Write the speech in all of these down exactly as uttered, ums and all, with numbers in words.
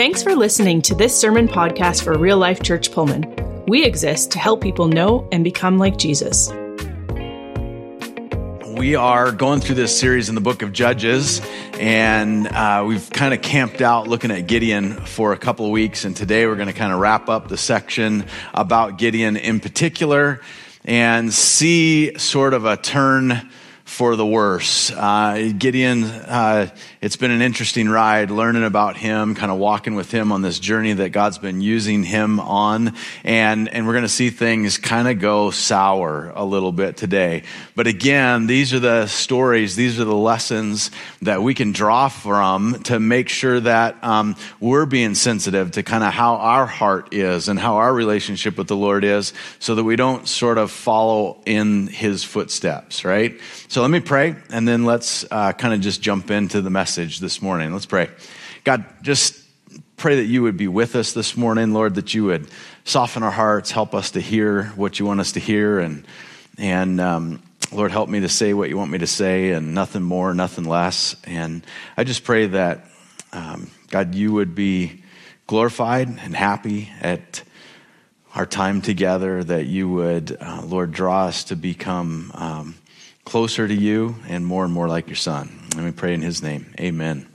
Thanks for listening to this sermon podcast for Real Life Church Pullman. We exist to help people know and become like Jesus. We are going through this series in the book of Judges, and uh, we've kind of camped out looking at Gideon for a couple of weeks, and today we're going to kind of wrap up the section about Gideon in particular and see sort of a turn for the worse. Uh, Gideon, uh, it's been an interesting ride learning about him, kind of walking with him on this journey that God's been using him on. And, and we're going to see things kind of go sour a little bit today. But again, these are the stories, these are the lessons that we can draw from to make sure that um, we're being sensitive to kind of how our heart is and how our relationship with the Lord is, so that we don't sort of follow in his footsteps, right? So So let me pray, and then let's uh, kind of just jump into the message this morning. Let's pray. God, just pray that you would be with us this morning, Lord, that you would soften our hearts, help us to hear what you want us to hear, and and um, Lord, help me to say what you want me to say, and nothing more, nothing less. And I just pray that, um, God, you would be glorified and happy at our time together, that you would, uh, Lord, draw us to become Um, closer to you and more and more like your son. Let me pray in his name. Amen.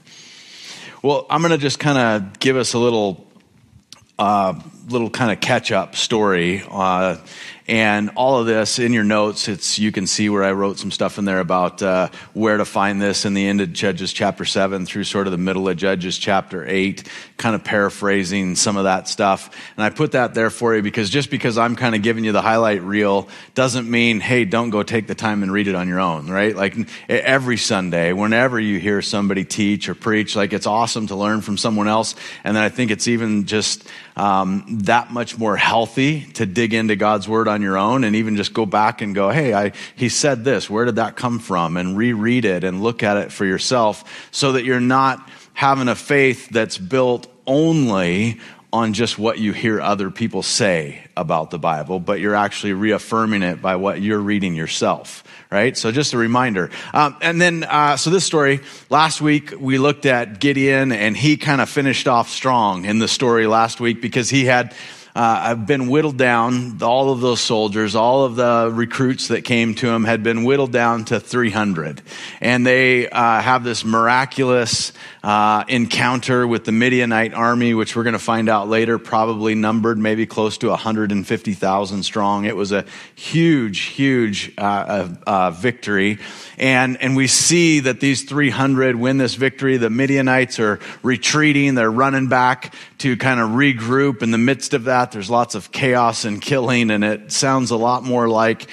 Well, I'm going to just kind of give us a little, uh, little kind of catch-up story. Uh, and all of this in your notes, it's you can see where I wrote some stuff in there about uh, where to find this in the end of Judges chapter seven through sort of the middle of Judges chapter eight, kind of paraphrasing some of that stuff. And I put that there for you because just because I'm kind of giving you the highlight reel doesn't mean, hey, don't go take the time and read it on your own, right? Like every Sunday, whenever you hear somebody teach or preach, like it's awesome to learn from someone else. And then I think it's even just um, that much more healthy to dig into God's word on on your own, and even just go back and go, hey, I, he said this, where did that come from? And reread it and look at it for yourself, so that you're not having a faith that's built only on just what you hear other people say about the Bible, but you're actually reaffirming it by what you're reading yourself, right? So just a reminder. Um, and then, uh, so this story, last week we looked at Gideon, and he kind of finished off strong in the story last week because he had Uh, I've been whittled down, all of those soldiers, all of the recruits that came to him had been whittled down to three hundred. And they uh, have this miraculous uh, encounter with the Midianite army, which we're going to find out later, probably numbered maybe close to one hundred fifty thousand strong. It was a huge, huge uh, uh, victory. And, and we see that these three hundred win this victory. The Midianites are retreating. They're running back to kind of regroup in the midst of that. There's lots of chaos and killing, and it sounds a lot more like,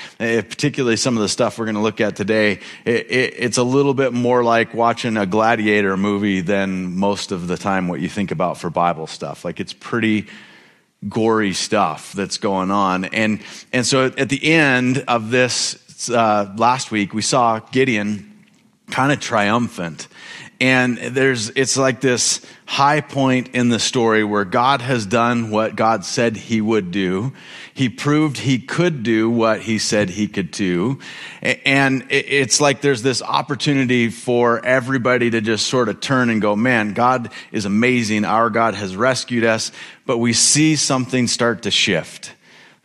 particularly some of the stuff we're going to look at today, it, it, it's a little bit more like watching a gladiator movie than most of the time what you think about for Bible stuff. Like it's pretty gory stuff that's going on. And, and so at the end of this uh, last week, we saw Gideon kind of triumphant. And there's, it's like this high point in the story where God has done what God said he would do. He proved he could do what he said he could do. And it's like there's this opportunity for everybody to just sort of turn and go, man, God is amazing. Our God has rescued us. But we see something start to shift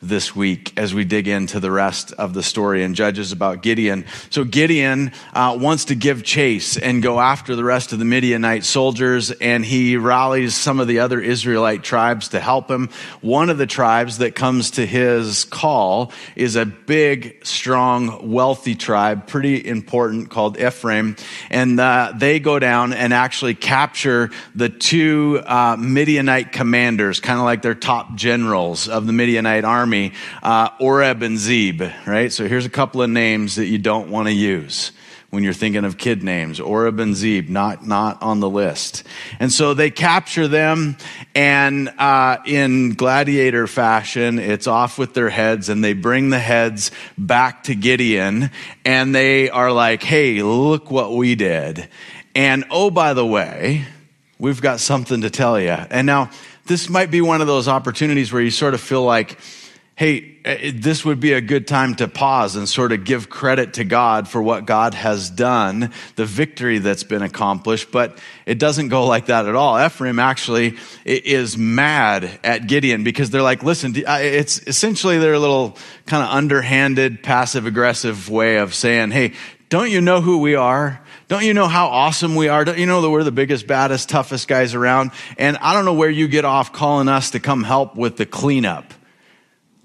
this week as we dig into the rest of the story in Judges about Gideon. So Gideon uh, wants to give chase and go after the rest of the Midianite soldiers, and he rallies some of the other Israelite tribes to help him. One of the tribes that comes to his call is a big, strong, wealthy tribe, pretty important, called Ephraim, and uh, they go down and actually capture the two uh, Midianite commanders, kind of like their top generals of the Midianite army. Uh, Oreb and Zeb, right? So here's a couple of names that you don't want to use when you're thinking of kid names. Oreb and Zeb, not, not on the list. And so they capture them, and uh, in gladiator fashion, it's off with their heads, and they bring the heads back to Gideon, and they are like, hey, look what we did. And oh, by the way, we've got something to tell you. And now, this might be one of those opportunities where you sort of feel like, hey, this would be a good time to pause and sort of give credit to God for what God has done, the victory that's been accomplished. But it doesn't go like that at all. Ephraim actually is mad at Gideon because they're like, listen, it's essentially their little kind of underhanded, passive-aggressive way of saying, hey, don't you know who we are? Don't you know how awesome we are? Don't you know that we're the biggest, baddest, toughest guys around? And I don't know where you get off calling us to come help with the cleanup.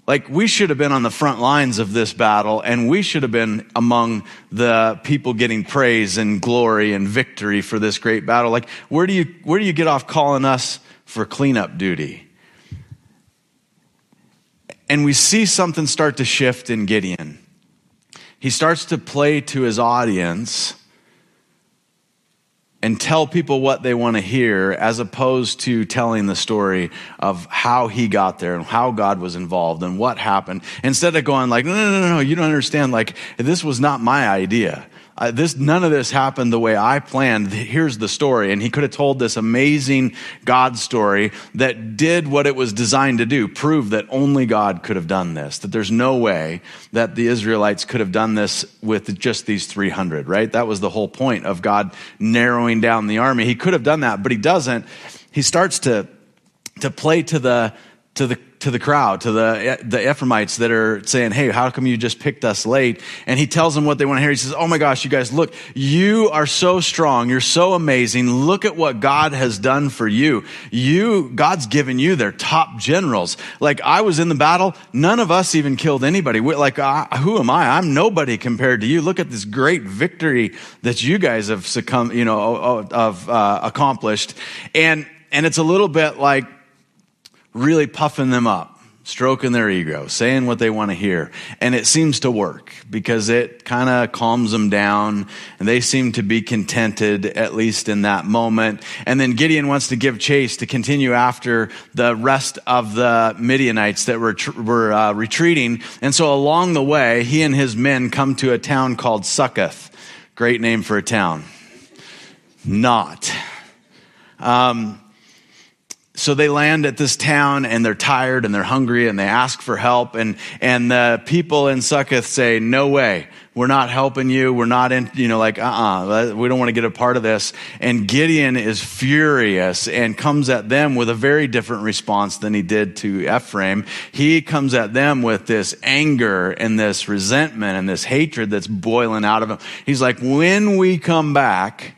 Like, we should have been on the front lines of this battle, and we should have been among the people getting praise and glory and victory for this great battle. Like, where do you where do you get off calling us for cleanup duty? And we see something start to shift in Gideon. He starts to play to his audience and tell people what they want to hear, as opposed to telling the story of how he got there and how God was involved and what happened. Instead of going like, no, no, no, no, you don't understand. Like, this was not my idea. Uh, this none of this happened the way I planned. Here's the story. And he could have told this amazing God story that did what it was designed to do, prove that only God could have done this, that there's no way that the Israelites could have done this with just these three hundred, right? That was the whole point of God narrowing down the army. He could have done that, but he doesn't. He starts to to play to the to the to the crowd, to the the Ephraimites that are saying, hey, how come you just picked us late? And he tells them what they want to hear. He says, oh my gosh, you guys, look, you are so strong. You're so amazing. Look at what God has done for you. You, God's given you their top generals. Like, I was in the battle. None of us even killed anybody. We're like, uh, who am I? I'm nobody compared to you. Look at this great victory that you guys have succumbed, you know, of uh, accomplished. And, and it's a little bit like, really puffing them up, stroking their ego, saying what they want to hear. And it seems to work because it kind of calms them down and they seem to be contented, at least in that moment. And then Gideon wants to give chase to continue after the rest of the Midianites that were, were uh, retreating. And so along the way, he and his men come to a town called Succoth. Great name for a town. Not. Um... So they land at this town and they're tired and they're hungry and they ask for help. And, and the people in Succoth say, no way, we're not helping you. We're not in, you know, like, uh-uh, we don't want to get a part of this. And Gideon is furious and comes at them with a very different response than he did to Ephraim. He comes at them with this anger and this resentment and this hatred that's boiling out of him. He's like, when we come back,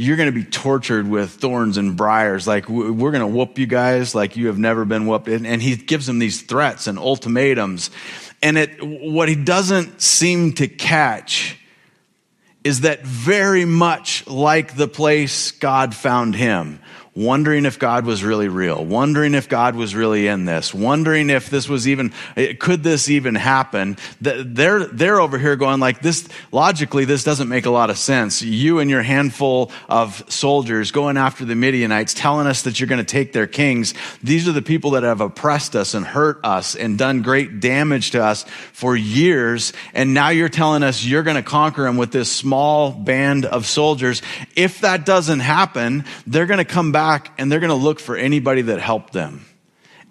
you're going to be tortured with thorns and briars. Like, we're going to whoop you guys like you have never been whooped. And, and he gives them these threats and ultimatums. And it, what he doesn't seem to catch is that very much like the place God found him, wondering if God was really real, wondering if God was really in this, wondering if this was even, could this even happen? They're, they're over here going like this, logically, this doesn't make a lot of sense. You and your handful of soldiers going after the Midianites, telling us that you're going to take their kings. These are the people that have oppressed us and hurt us and done great damage to us for years. And now you're telling us you're going to conquer them with this small band of soldiers. If that doesn't happen, they're going to come back and they're going to look for anybody that helped them.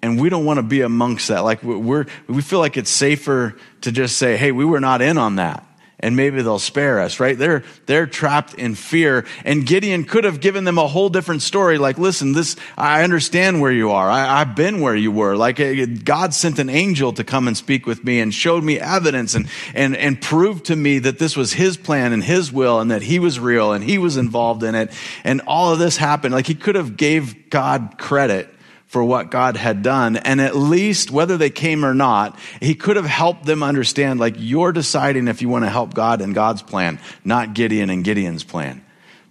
And we don't want to be amongst that. Like, we're, we feel like it's safer to just say, hey, we were not in on that. And maybe they'll spare us, right? They're, they're trapped in fear. And Gideon could have given them a whole different story. Like, listen, this, I understand where you are. I, I've been where you were. Like, God sent an angel to come and speak with me and showed me evidence and, and, and proved to me that this was his plan and his will and that he was real and he was involved in it. And all of this happened. Like, he could have gave God credit for what God had done. And at least whether they came or not, he could have helped them understand, like, you're deciding if you want to help God and God's plan, not Gideon and Gideon's plan.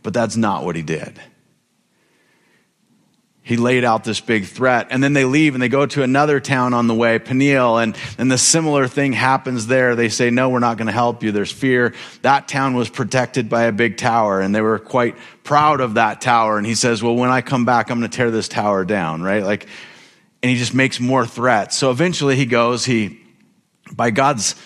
But that's not what he did. He laid out this big threat, and then they leave and they go to another town on the way, Peniel, and, and the similar thing happens there. They say, no, we're not going to help you. There's fear. That town was protected by a big tower, and they were quite proud of that tower. And he says, well, when I come back, I'm going to tear this tower down, right? Like, and he just makes more threats. So eventually he goes, he, by God's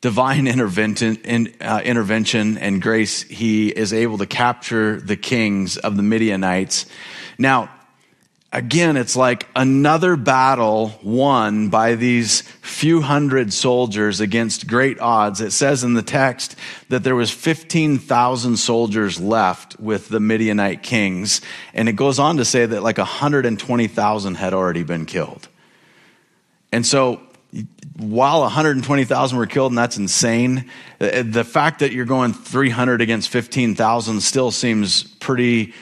divine intervention, in, uh, intervention and grace, he is able to capture the kings of the Midianites. Now, Again, it's like another battle won by these few hundred soldiers against great odds. It says in the text that there was fifteen thousand soldiers left with the Midianite kings. And it goes on to say that like one hundred twenty thousand had already been killed. And so while one hundred twenty thousand were killed, and that's insane, the fact that you're going three hundred against fifteen thousand still seems pretty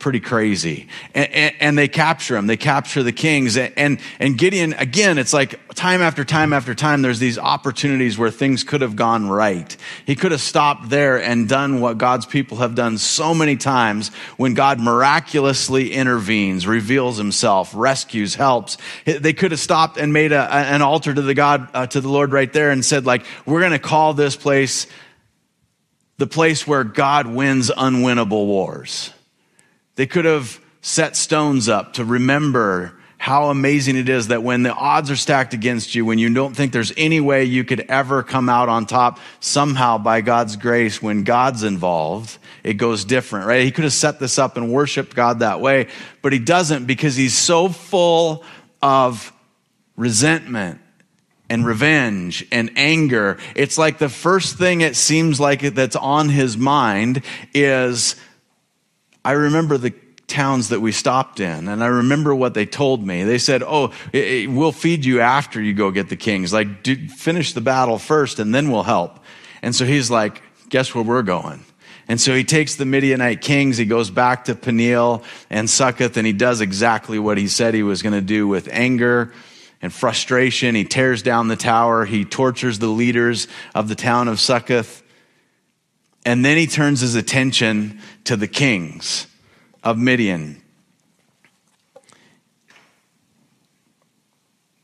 Pretty crazy. And, and, and they capture him. They capture the kings. And, and Gideon, again, it's like time after time after time, there's these opportunities where things could have gone right. He could have stopped there and done what God's people have done so many times when God miraculously intervenes, reveals himself, rescues, helps. They could have stopped and made a, an altar to the God, uh, to the Lord right there and said, like, we're going to call this place the place where God wins unwinnable wars. They could have set stones up to remember how amazing it is that when the odds are stacked against you, when you don't think there's any way you could ever come out on top, somehow by God's grace, when God's involved, it goes different, right? He could have set this up and worshiped God that way, but he doesn't because he's so full of resentment and revenge and anger. It's like the first thing it seems like that's on his mind is, I remember the towns that we stopped in, and I remember what they told me. They said, oh, it, it, we'll feed you after you go get the kings. Like, do, finish the battle first, and then we'll help. And so he's like, guess where we're going? And so he takes the Midianite kings, he goes back to Peniel and Succoth, and he does exactly what he said he was going to do with anger and frustration. He tears down the tower. He tortures the leaders of the town of Succoth. And then he turns his attention to the kings of Midian.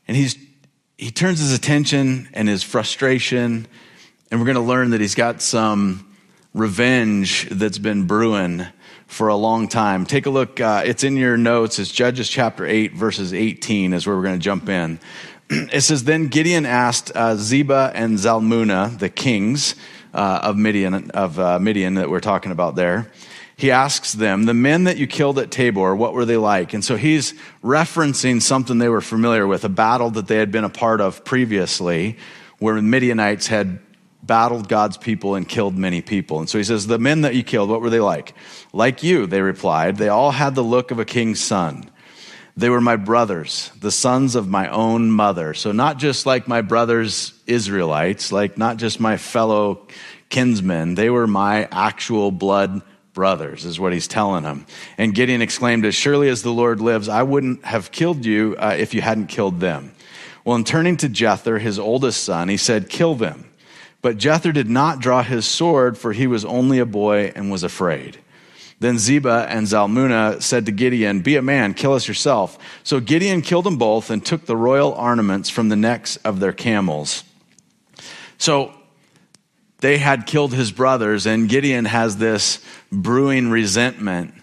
And he's he turns his attention and his frustration, and we're going to learn that he's got some revenge that's been brewing for a long time. Take a look. Uh, it's in your notes. It's Judges chapter eight, verses eighteen is where we're going to jump in. It says, then Gideon asked uh, Zebah and Zalmunna, the kings, Uh, of Midian of uh, Midian that we're talking about there. He asks them, the men that you killed at Tabor, what were they like? And so he's referencing something they were familiar with, a battle that they had been a part of previously where the Midianites had battled God's people and killed many people. And so he says, the men that you killed, what were they like? Like you, they replied. They all had the look of a king's son. They were my brothers, the sons of my own mother. So not just like my brothers Israelites, like not just my fellow kinsmen. They were my actual blood brothers is what he's telling them. And Gideon exclaimed, as surely as the Lord lives, I wouldn't have killed you uh, if you hadn't killed them. Well, in turning to Jether, his oldest son, he said, kill them. But Jether did not draw his sword, for he was only a boy and was afraid. Then Zebah and Zalmunna said to Gideon, be a man, kill us yourself. So Gideon killed them both and took the royal ornaments from the necks of their camels. So they had killed his brothers, and Gideon has this brewing resentment.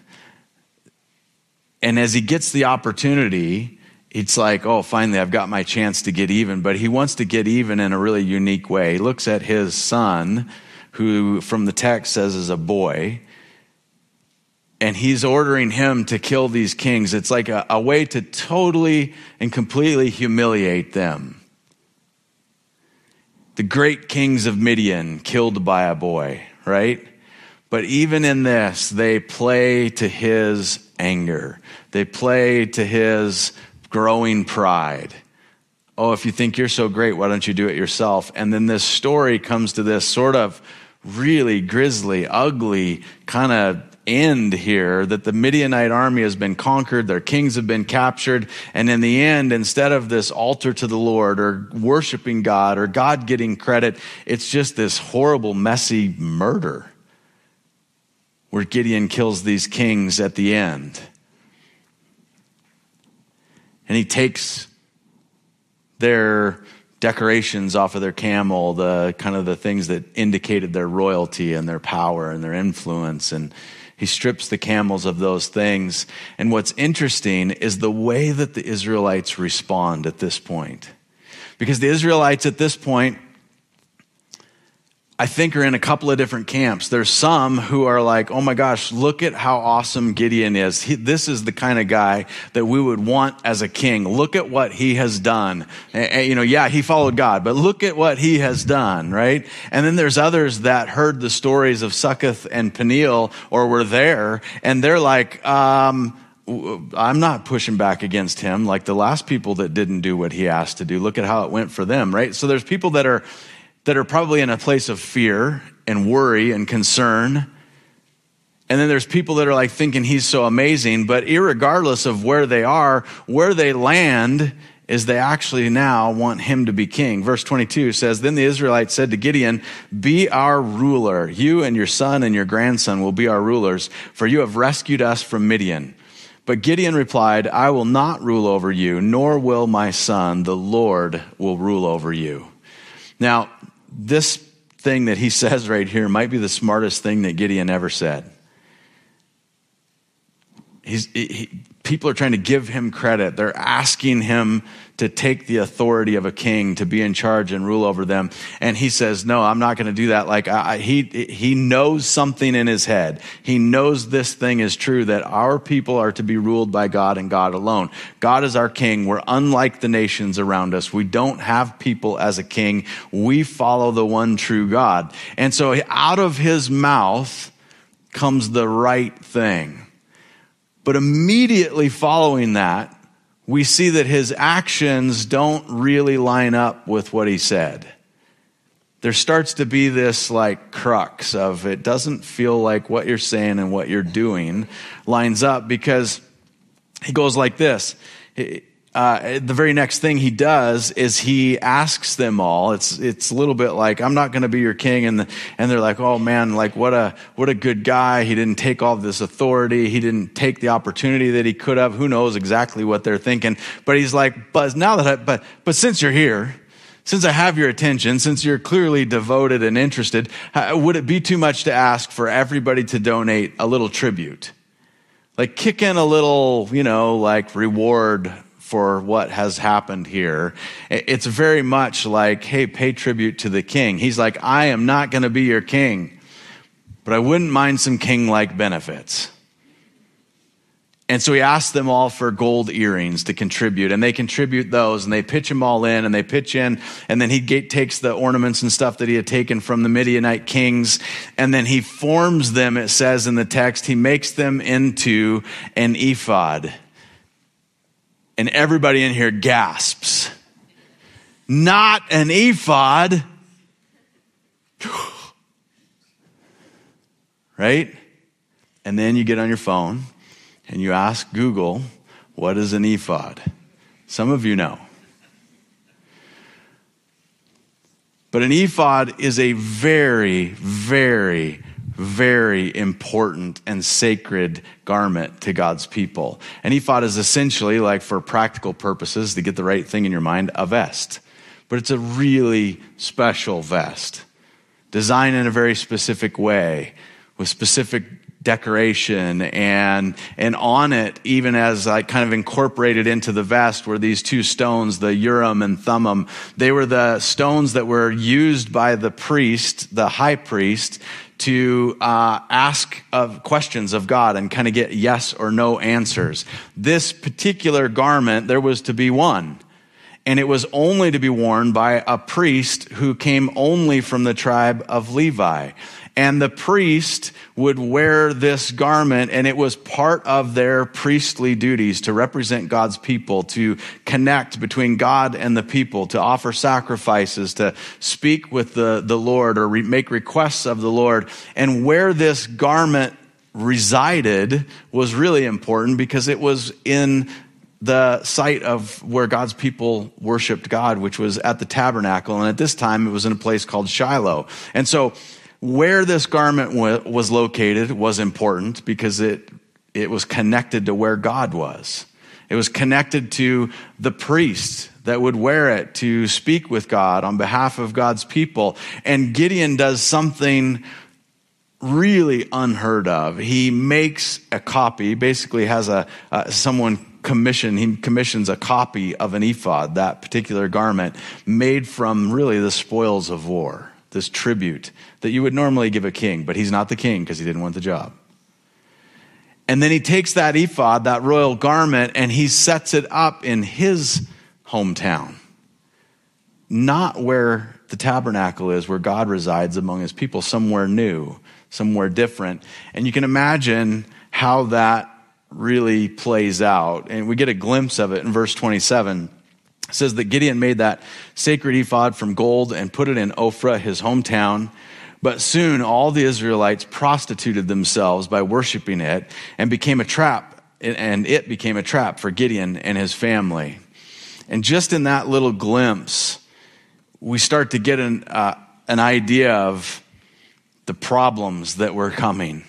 And as he gets the opportunity, it's like, oh, finally, I've got my chance to get even. But he wants to get even in a really unique way. He looks at his son, who from the text says is a boy, and he's ordering him to kill these kings. It's like a, a way to totally and completely humiliate them. The great kings of Midian killed by a boy, right? But even in this, they play to his anger. They play to his growing pride. Oh, if you think you're so great, why don't you do it yourself? And then this story comes to this sort of really grisly, ugly kind of end here, that the Midianite army has been conquered, their kings have been captured, and in the end, instead of this altar to the Lord or worshiping God or God getting credit, it's just this horrible, messy murder where Gideon kills these kings at the end. And he takes their decorations off of their camel, the kind of the things that indicated their royalty and their power and their influence, and he strips the camels of those things. And what's interesting is the way that the Israelites respond at this point. Because the Israelites at this point I think are in a couple of different camps. There's some who are like, oh my gosh, look at how awesome Gideon is. He, this is the kind of guy that we would want as a king. Look at what he has done. And, and, you know, yeah, he followed God, but look at what he has done, right? And then there's others that heard the stories of Succoth and Peniel or were there, and they're like, um... I'm not pushing back against him like the last people that didn't do what he asked to do. Look at how it went for them, right? So there's people that are that are probably in a place of fear and worry and concern. And then there's people that are like thinking he's so amazing, but irregardless of where they are, where they land is they actually now want him to be king. Verse twenty-two says, then the Israelites said to Gideon, be our ruler. You and your son and your grandson will be our rulers, for you have rescued us from Midian. But Gideon replied, I will not rule over you, nor will my son, the Lord will rule over you. Now, this thing that he says right here might be the smartest thing that Gideon ever said. He's, he, people are trying to give him credit. They're asking him to take the authority of a king, to be in charge and rule over them. And he says, no, I'm not going to do that. Like I, I, he, he knows something in his head. He knows this thing is true, that our people are to be ruled by God and God alone. God is our king. We're unlike the nations around us. We don't have people as a king. We follow the one true God. And so out of his mouth comes the right thing. But immediately following that, we see that his actions don't really line up with what he said. There starts to be this like crux of it doesn't feel like what you're saying and what you're doing lines up, because he goes like this. Uh, the very next thing he does is he asks them all. It's it's a little bit like, I'm not going to be your king, and the, and they're like, oh man, like what a what a good guy. He didn't take all this authority. He didn't take the opportunity that he could have. Who knows exactly what they're thinking? But he's like, but now that I, but but since you're here, since I have your attention, since you're clearly devoted and interested, would it be too much to ask for everybody to donate a little tribute, like kick in a little, you know, like reward for what has happened here? It's very much like, hey, pay tribute to the king. He's like, I am not going to be your king, but I wouldn't mind some king-like benefits. And so he asked them all for gold earrings to contribute, and they contribute those, and they pitch them all in, and they pitch in, and then he get, takes the ornaments and stuff that he had taken from the Midianite kings, and then he forms them, it says in the text, he makes them into an ephod. And everybody in here gasps. Not an ephod. Right? And then you get on your phone and you ask Google, what is an ephod? Some of you know. But an ephod is a very, very very important and sacred garment to God's people. An ephod is essentially, like for practical purposes, to get the right thing in your mind, a vest. But it's a really special vest, designed in a very specific way, with specific decoration, and and on it, even as like kind of incorporated into the vest, were these two stones, the Urim and Thummim. They were the stones that were used by the priest, the high priest, to uh, ask of questions of God and kind of get yes or no answers. This particular garment, there was to be one, and it was only to be worn by a priest who came only from the tribe of Levi. And the priest would wear this garment, and it was part of their priestly duties to represent God's people, to connect between God and the people, to offer sacrifices, to speak with the, the Lord or re- make requests of the Lord. And where this garment resided was really important, because it was in the site of where God's people worshiped God, which was at the tabernacle. And at this time, it was in a place called Shiloh. And so where this garment was located was important, because it it was connected to where God was. It was connected to the priest that would wear it to speak with God on behalf of God's people. And Gideon does something really unheard of. He makes a copy, basically has a uh, someone commission, he commissions a copy of an ephod, that particular garment, made from really the spoils of war. this tribute that you would normally give a king, but he's not the king because he didn't want the job. And then he takes that ephod, that royal garment, and he sets it up in his hometown, not where the tabernacle is, where God resides among his people, somewhere new, somewhere different. And you can imagine how that really plays out. And we get a glimpse of it in verse twenty-seven. It says that Gideon made that sacred ephod from gold and put it in Ophrah, his hometown. But soon all the Israelites prostituted themselves by worshiping it and became a trap, and it became a trap for Gideon and his family. And just in that little glimpse, we start to get an uh, an idea of the problems that were coming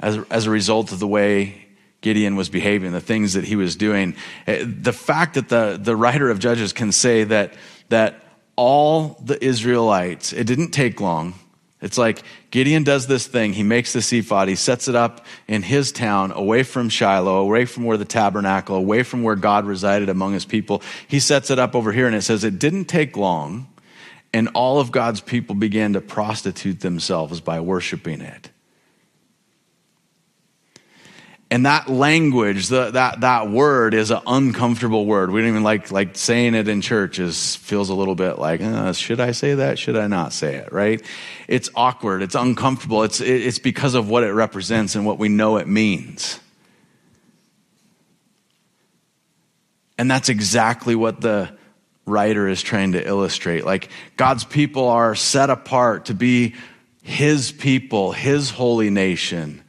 as as a result of the way Gideon was behaving, the things that he was doing. The fact that the, the writer of Judges can say that that all the Israelites, it didn't take long. It's like Gideon does this thing. He makes this ephod. He sets it up in his town, away from Shiloh, away from where the tabernacle, away from where God resided among his people. He sets it up over here, and it says it didn't take long, and all of God's people began to prostitute themselves by worshiping it. And that language, the, that that word is an uncomfortable word. We don't even like like saying it in church. Is feels a little bit like, uh, should I say that? Should I not say it? Right? It's awkward. It's uncomfortable. It's it, it's because of what it represents and what we know it means. And that's exactly what the writer is trying to illustrate. Like, God's people are set apart to be his people, his holy nation,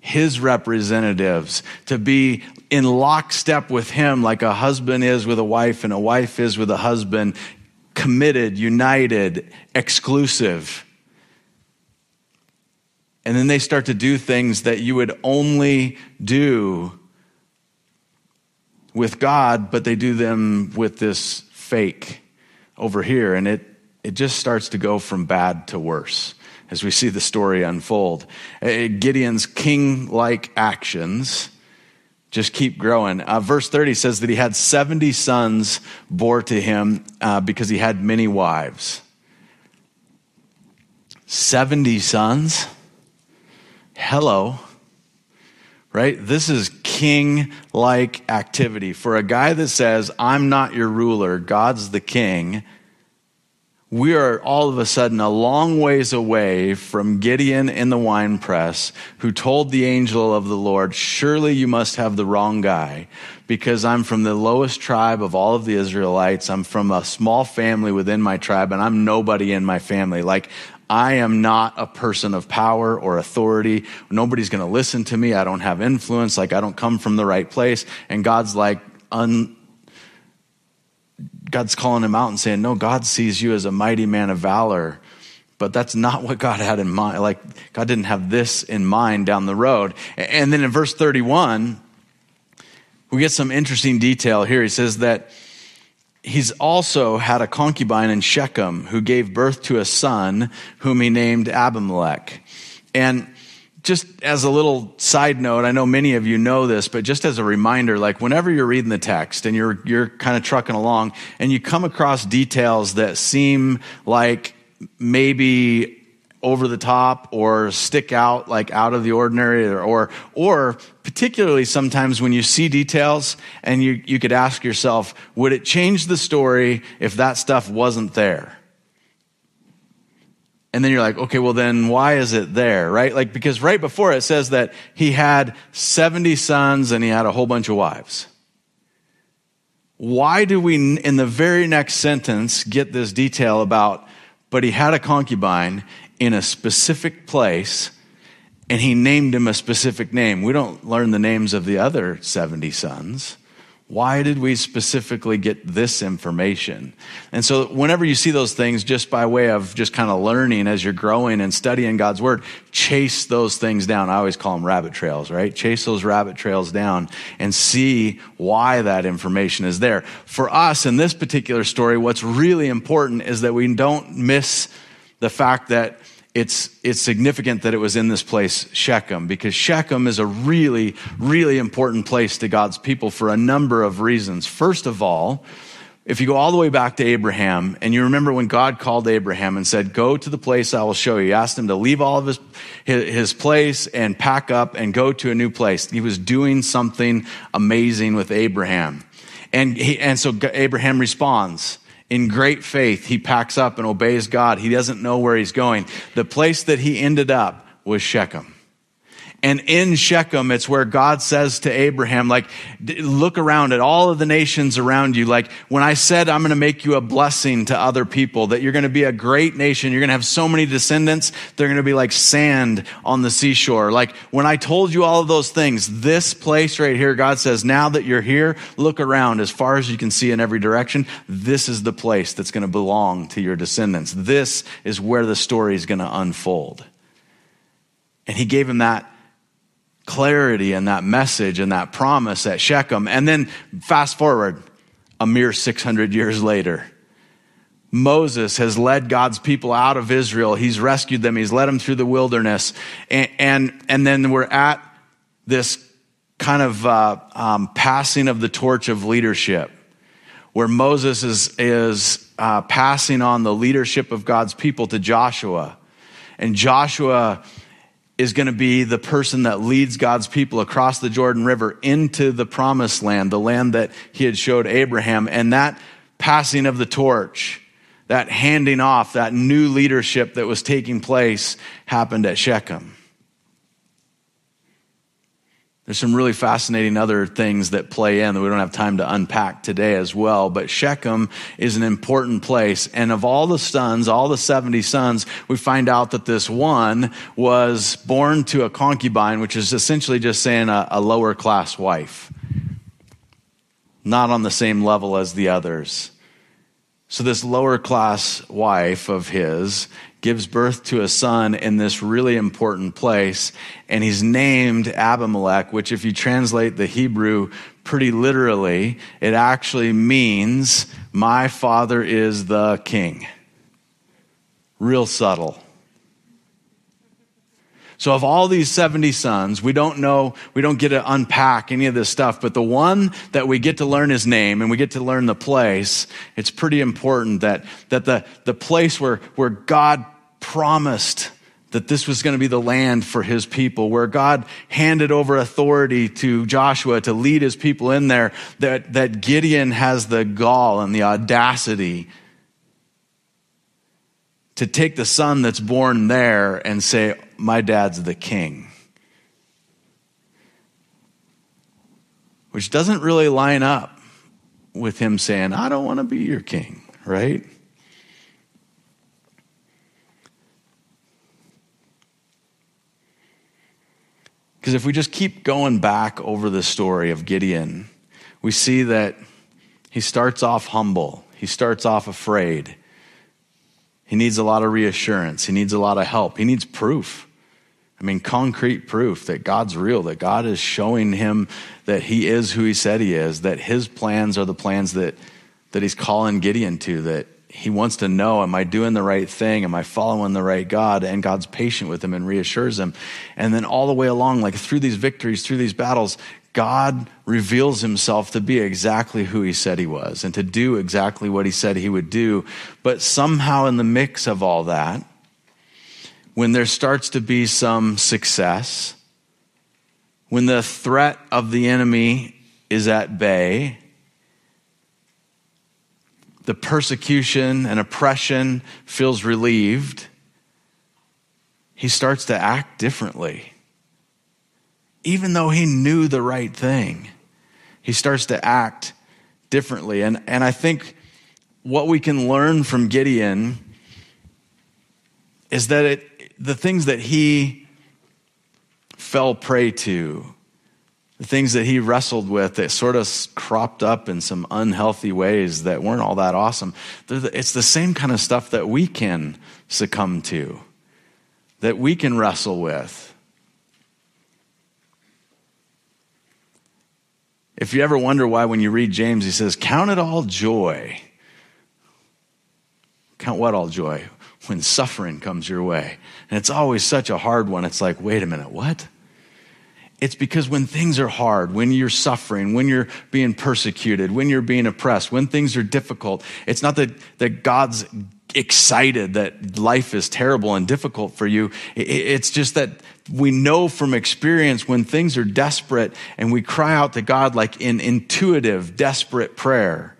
his representatives, to be in lockstep with him like a husband is with a wife and a wife is with a husband, committed, united, exclusive. And then they start to do things that you would only do with God, but they do them with this fake over here. And it, it just starts to go from bad to worse as we see the story unfold. Gideon's king-like actions just keep growing. Uh, verse thirty says that he had seventy sons bore to him uh, because he had many wives. seventy sons? Hello. Right? This is king-like activity. For a guy that says, I'm not your ruler, God's the king, we are all of a sudden a long ways away from Gideon in the wine press, who told the angel of the Lord, surely you must have the wrong guy, because I'm from the lowest tribe of all of the Israelites. I'm from a small family within my tribe, and I'm nobody in my family. Like, I am not a person of power or authority. Nobody's going to listen to me. I don't have influence. Like, I don't come from the right place. And God's like, un God's calling him out and saying, no, God sees you as a mighty man of valor, but that's not what God had in mind. Like, God didn't have this in mind down the road. And then in verse thirty-one, we get some interesting detail here. He says that he's also had a concubine in Shechem who gave birth to a son whom he named Abimelech. And just as a little side note, I know many of you know this, but just as a reminder, like, whenever you're reading the text and you're you're kind of trucking along and you come across details that seem like maybe over the top or stick out, like out of the ordinary, or or, or particularly sometimes when you see details and you, you could ask yourself, would it change the story if that stuff wasn't there? And then you're like, okay, well then why is it there, right? Like, because right before it says that he had seventy sons and he had a whole bunch of wives. Why do we, in the very next sentence, get this detail about, but he had a concubine in a specific place and he named him a specific name? We don't learn the names of the other seventy sons. Why did we specifically get this information? And so whenever you see those things, just by way of just kind of learning as you're growing and studying God's word, chase those things down. I always call them rabbit trails, right? Chase those rabbit trails down and see why that information is there. For us in this particular story, what's really important is that we don't miss the fact that It's it's significant that it was in this place, Shechem, because Shechem is a really, really important place to God's people for a number of reasons. First of all, If you go all the way back to Abraham, and you remember when God called Abraham and said, go to the place I will show you. He asked him to leave all of his, his place and pack up and go to a new place. He was doing something amazing with Abraham. And he, and so Abraham responds. In great faith, he packs up and obeys God. He doesn't know where he's going. The place that he ended up was Shechem. And in Shechem, it's where God says to Abraham, like, look around at all of the nations around you. Like, when I said I'm going to make you a blessing to other people, that you're going to be a great nation, you're going to have so many descendants, they're going to be like sand on the seashore. Like, when I told you all of those things, this place right here, God says, now that you're here, look around as far as you can see in every direction. This is the place that's going to belong to your descendants. This is where the story is going to unfold. And he gave him that clarity and that message and that promise at Shechem. And then fast forward a mere six hundred years later, Moses has led God's people out of Israel. He's rescued them. He's led them through the wilderness. And and, and then we're at this kind of uh, um, passing of the torch of leadership, where Moses is, is uh, passing on the leadership of God's people to Joshua. And Joshua is going to be the person that leads God's people across the Jordan River into the promised land, the land that he had showed Abraham. And that passing of the torch, that handing off, that new leadership that was taking place happened at Shechem. There's some really fascinating other things that play in that we don't have time to unpack today as well. But Shechem is an important place. And of all the sons, all the seventy sons, we find out that this one was born to a concubine, which is essentially just saying a, a lower class wife. Not on the same level as the others. So this lower class wife of his gives birth to a son in this really important place, and he's named Abimelech, which if you translate the Hebrew pretty literally, it actually means, my father is the king. Real subtle. So of all these seventy sons, we don't know, we don't get to unpack any of this stuff, but the one that we get to learn his name and we get to learn the place, it's pretty important that that the, the place where, where God promised that this was going to be the land for his people, where God handed over authority to Joshua to lead his people in there, that, that Gideon has the gall and the audacity to take the son that's born there and say, my dad's the king. Which doesn't really line up with him saying, I don't want to be your king, right? Because if we just keep going back over the story of Gideon, we see that he starts off humble. He starts off afraid. He needs a lot of reassurance. He needs a lot of help. He needs proof. I mean, concrete proof that God's real, that God is showing him that he is who he said he is, that his plans are the plans that, that he's calling Gideon to, that he wants to know, am I doing the right thing? Am I following the right God? And God's patient with him and reassures him. And then all the way along, like through these victories, through these battles, God reveals himself to be exactly who he said he was and to do exactly what he said he would do. But somehow in the mix of all that, when there starts to be some success, when the threat of the enemy is at bay, the persecution and oppression feels relieved, he starts to act differently. Even though he knew the right thing, he starts to act differently. And, and I think what we can learn from Gideon is that it, the things that he fell prey to, the things that he wrestled with that sort of cropped up in some unhealthy ways that weren't all that awesome, it's the same kind of stuff that we can succumb to, that we can wrestle with. If you ever wonder why when you read James, he says, count it all joy. Count what all joy? When suffering comes your way. And it's always such a hard one. It's like, wait a minute, what? It's because when things are hard, when you're suffering, when you're being persecuted, when you're being oppressed, when things are difficult, it's not that, that God's excited that life is terrible and difficult for you. It's just that we know from experience when things are desperate and we cry out to God like in intuitive, desperate prayer.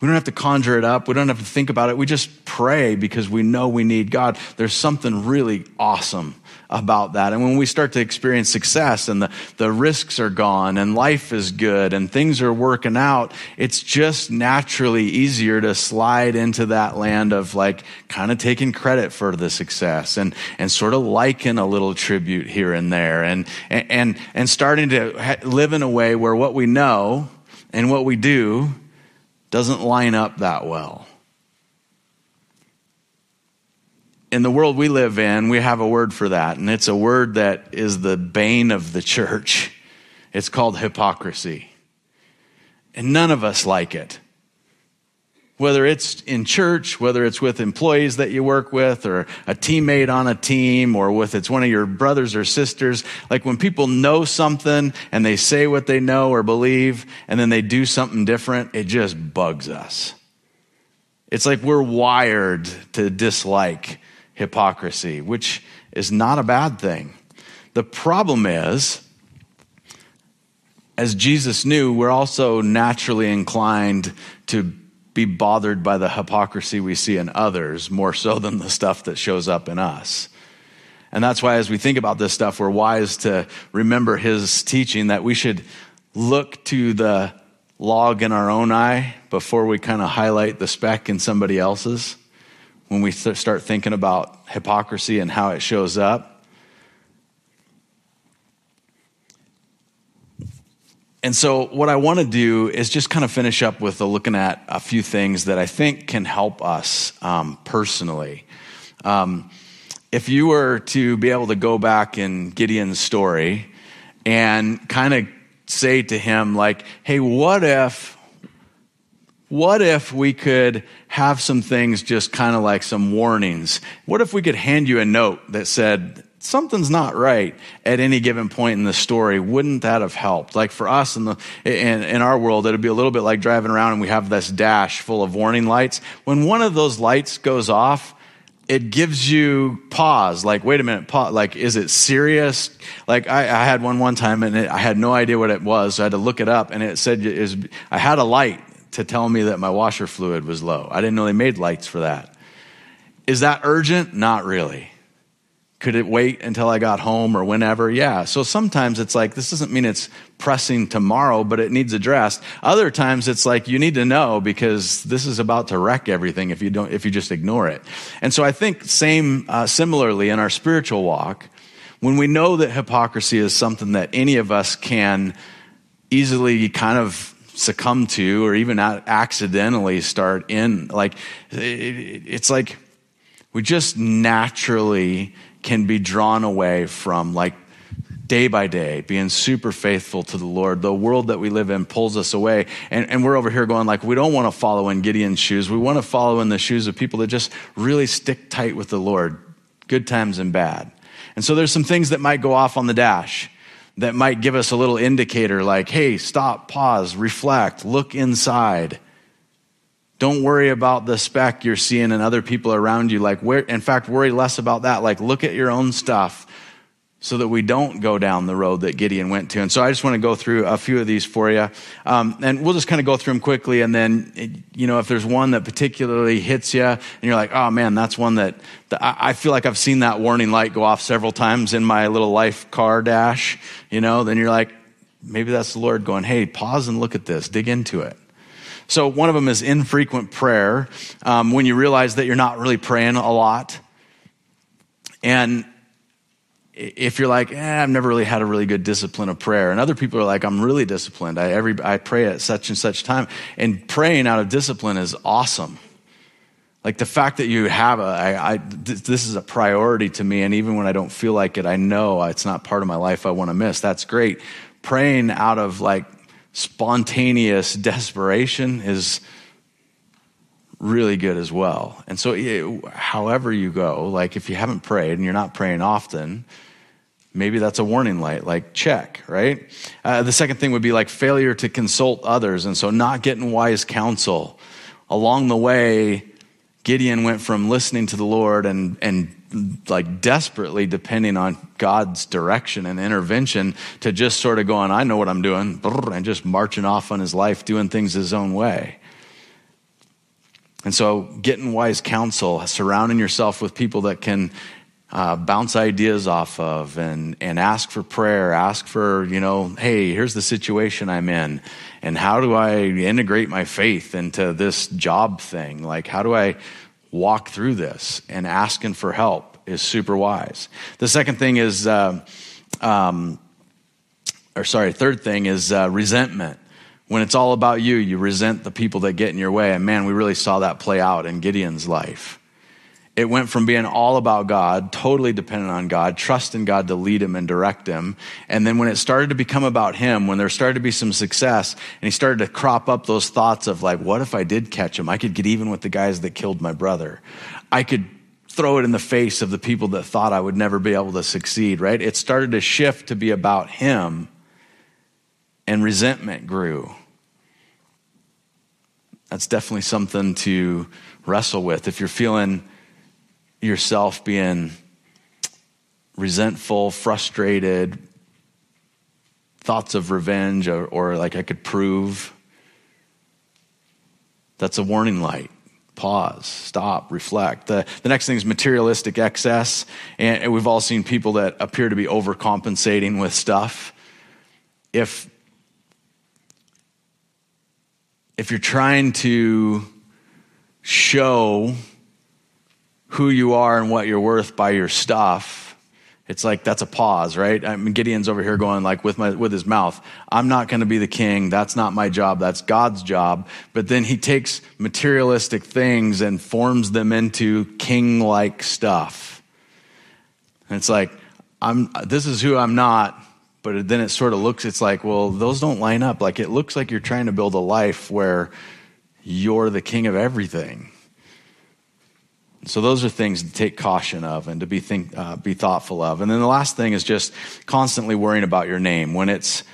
We don't have to conjure it up. We don't have to think about it. We just pray because we know we need God. There's something really awesome about that. And when we start to experience success and the, the risks are gone and life is good and things are working out, it's just naturally easier to slide into that land of like kind of taking credit for the success and, and sort of liking a little tribute here and there and, and, and starting to live in a way where what we know and what we do doesn't line up that well. In the world we live in, we have a word for that, and it's a word that is the bane of the church. It's called hypocrisy. And none of us like it. Whether it's in church, whether it's with employees that you work with, or a teammate on a team, or with it's one of your brothers or sisters. Like when people know something and they say what they know or believe, and then they do something different, it just bugs us. It's like we're wired to dislike hypocrisy, which is not a bad thing. The problem is, as Jesus knew, we're also naturally inclined to be bothered by the hypocrisy we see in others more so than the stuff that shows up in us. And that's why as we think about this stuff, we're wise to remember his teaching that we should look to the log in our own eye before we kind of highlight the speck in somebody else's. When we start thinking about hypocrisy and how it shows up. And so what I want to do is just kind of finish up with a looking at a few things that I think can help us um, personally. Um, if you were to be able to go back in Gideon's story and kind of say to him like, hey, what if... What if we could have some things just kind of like some warnings? What if we could hand you a note that said, something's not right at any given point in the story? Wouldn't that have helped? Like for us in the in, in our world, it would be a little bit like driving around and we have this dash full of warning lights. When one of those lights goes off, it gives you pause, like, wait a minute, pause. Like, is it serious? Like, I, I had one one time and it, I had no idea what it was. So I had to look it up and it said, it was, I had a light to tell me that my washer fluid was low. I didn't know they made lights for that. Is that urgent? Not really. Could it wait until I got home or whenever? Yeah. So sometimes it's like, this doesn't mean it's pressing tomorrow, but it needs addressed. Other times it's like, you need to know because this is about to wreck everything if you don't, if you just ignore it. And so I think same, uh, similarly in our spiritual walk, when we know that hypocrisy is something that any of us can easily kind of succumb to or even accidentally start in, like it's like we just naturally can be drawn away from like day by day being super faithful to the Lord. The world that we live in pulls us away, and, and we're over here going like, we don't want to follow in Gideon's shoes. We want to follow in the shoes of people that just really stick tight with the Lord, good times and bad. And so there's some things that might go off on the dash that might give us a little indicator like, hey, stop, pause, reflect, look inside. Don't worry about the speck you're seeing in other people around you. Like, where, in fact, worry less about that. Like, look at your own stuff so that we don't go down the road that Gideon went to. And so I just want to go through a few of these for you. Um, and we'll just kind of go through them quickly. And then, you know, if there's one that particularly hits you and you're like, oh man, that's one that, that I feel like I've seen that warning light go off several times in my little life car dash, you know, then you're like, maybe that's the Lord going, hey, pause and look at this, dig into it. So one of them is infrequent prayer. Um, when you realize that you're not really praying a lot. And if you're like, eh, I've never really had a really good discipline of prayer, and other people are like, I'm really disciplined. I every I pray at such and such time, and praying out of discipline is awesome. Like the fact that you have a, I, I th- this is a priority to me, and even when I don't feel like it, I know it's not part of my life I want to miss. That's great. Praying out of like spontaneous desperation is really good as well. And so it, however you go, like if you haven't prayed and you're not praying often, maybe that's a warning light, like check, right? Uh, the second thing would be like failure to consult others. And so not getting wise counsel. Along the way, Gideon went from listening to the Lord and, and like desperately depending on God's direction and intervention to just sort of going, I know what I'm doing, and just marching off on his life, doing things his own way. And so getting wise counsel, surrounding yourself with people that can Uh, bounce ideas off of and and ask for prayer, ask for, you know, hey, here's the situation I'm in, and how do I integrate my faith into this job thing? Like, how do I walk through this? And asking for help is super wise. The second thing is, uh, um, or sorry, third thing is uh, resentment. When it's all about you, you resent the people that get in your way. And man, we really saw that play out in Gideon's life. It went from being all about God, totally dependent on God, trusting God to lead him and direct him. And then when it started to become about him, when there started to be some success, and he started to crop up those thoughts of like, what if I did catch him? I could get even with the guys that killed my brother. I could throw it in the face of the people that thought I would never be able to succeed, right? It started to shift to be about him, and resentment grew. That's definitely something to wrestle with. If you're feeling yourself being resentful, frustrated, thoughts of revenge, or, or like I could prove, that's a warning light. Pause, stop, reflect. The, the next thing is materialistic excess. And we've all seen people that appear to be overcompensating with stuff. If, if you're trying to show who you are and what you're worth by your stuff, it's like, that's a pause, right? I mean, Gideon's over here going like with my, with his mouth, I'm not going to be the king. That's not my job. That's God's job. But then he takes materialistic things and forms them into king-like stuff. And it's like, I'm, this is who I'm not. But then it sort of looks, it's like, well, those don't line up. Like, it looks like you're trying to build a life where you're the king of everything. So those are things to take caution of and to be think, uh, be thoughtful of. And then the last thing is just constantly worrying about your name. When it's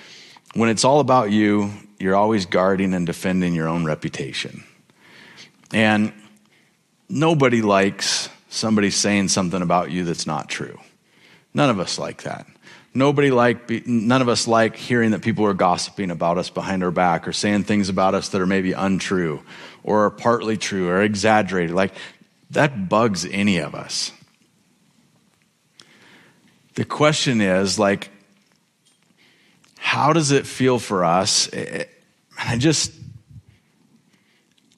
when it's all about you, you're always guarding and defending your own reputation. And nobody likes somebody saying something about you that's not true. None of us like that. Nobody like none of us like hearing that people are gossiping about us behind our back or saying things about us that are maybe untrue or are partly true or exaggerated. Like, that bugs any of us. The question is, like, how does it feel for us? It, I just,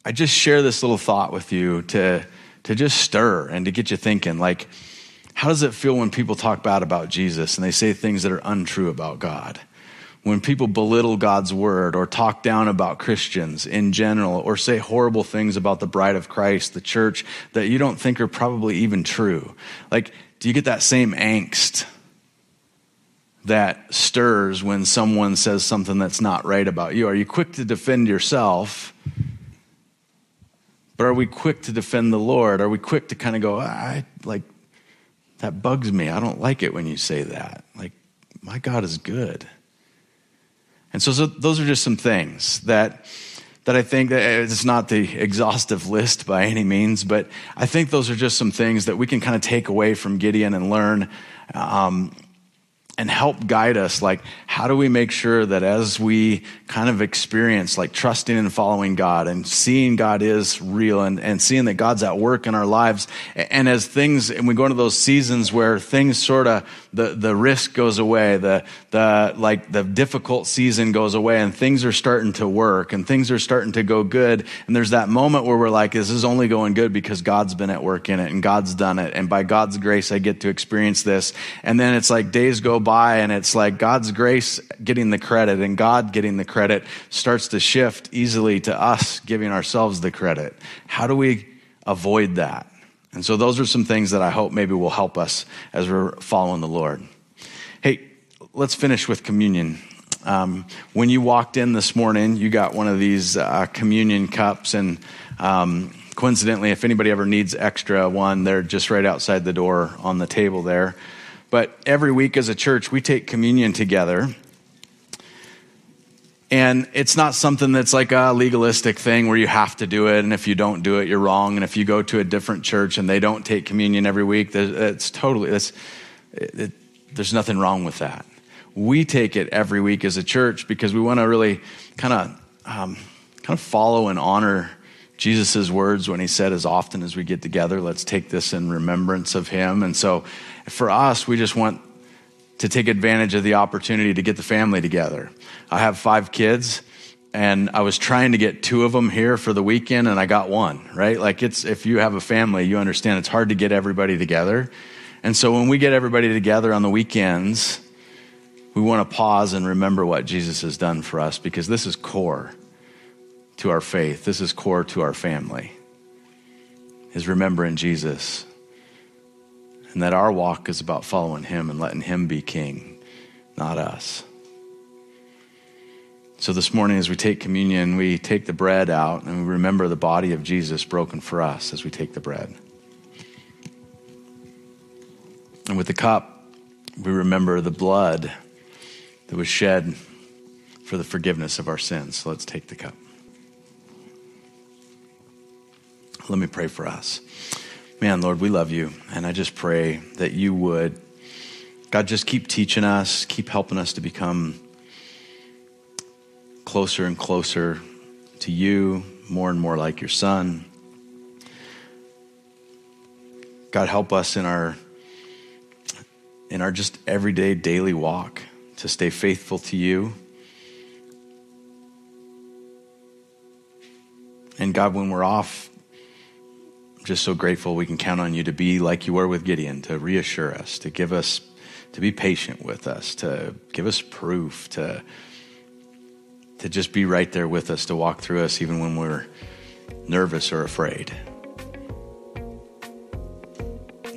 I just share this little thought with you to, to just stir and to get you thinking. Like, how does it feel when people talk bad about Jesus and they say things that are untrue about God? When people belittle God's word or talk down about Christians in general or say horrible things about the bride of Christ, the church, that you don't think are probably even true. Like, do you get that same angst that stirs when someone says something that's not right about you? Are you quick to defend yourself? But are we quick to defend the Lord? Are we quick to kind of go, I like, that bugs me. I don't like it when you say that. Like, my God is good. And so, so those are just some things that that I think, that it's not the exhaustive list by any means, but I think those are just some things that we can kind of take away from Gideon and learn um, and help guide us. Like, how do we make sure that as we kind of experience like trusting and following God and seeing God is real and, and seeing that God's at work in our lives, and as things, and we go into those seasons where things sort of, The, the risk goes away, the, the, like the difficult season goes away, and things are starting to work and things are starting to go good. And there's that moment where we're like, this is only going good because God's been at work in it and God's done it. And by God's grace, I get to experience this. And then it's like days go by and it's like God's grace getting the credit and God getting the credit starts to shift easily to us giving ourselves the credit. How do we avoid that? And so those are some things that I hope maybe will help us as we're following the Lord. Hey, let's finish with communion. Um, when you walked in this morning, you got one of these uh, communion cups. And um, coincidentally, if anybody ever needs extra one, they're just right outside the door on the table there. but every week as a church, we take communion together. And it's not something that's like a legalistic thing where you have to do it, and if you don't do it, you're wrong. And if you go to a different church and they don't take communion every week, that's totally, that's, it, it, there's nothing wrong with that. We take it every week as a church because we want to really kind of um, kind of follow and honor Jesus' words when he said, as often as we get together, let's take this in remembrance of him. And so for us, we just want to take advantage of the opportunity to get the family together. I have five kids, and I was trying to get two of them here for the weekend, and I got one, right? Like, it's, if you have a family, you understand it's hard to get everybody together. And so when we get everybody together on the weekends, we want to pause and remember what Jesus has done for us, because this is core to our faith. This is core to our family, is remembering Jesus. And that our walk is about following him and letting him be king, not us. So this morning, as we take communion, we take the bread out and we remember the body of Jesus broken for us as we take the bread. And with the cup, we remember the blood that was shed for the forgiveness of our sins. So let's take the cup. Let me pray for us. Man, Lord, we love you, and I just pray that you would, God, just keep teaching us, keep helping us to become closer and closer to you, more and more like your son. God, help us in our, in our just everyday, daily walk to stay faithful to you. And God, when we're off, just so grateful we can count on you to be like you were with Gideon, to reassure us, to give us, to be patient with us, to give us proof, to to just be right there with us, to walk through us even when we're nervous or afraid.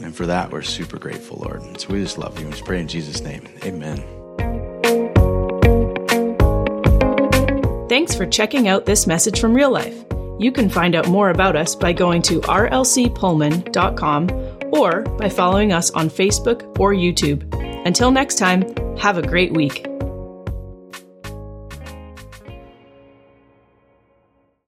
And for that, we're super grateful, Lord. And so we just love you and just pray in Jesus' name. Amen. Thanks for checking out this message from Real Life. You can find out more about us by going to r l c pullman dot com or by following us on Facebook or YouTube. Until next time, have a great week.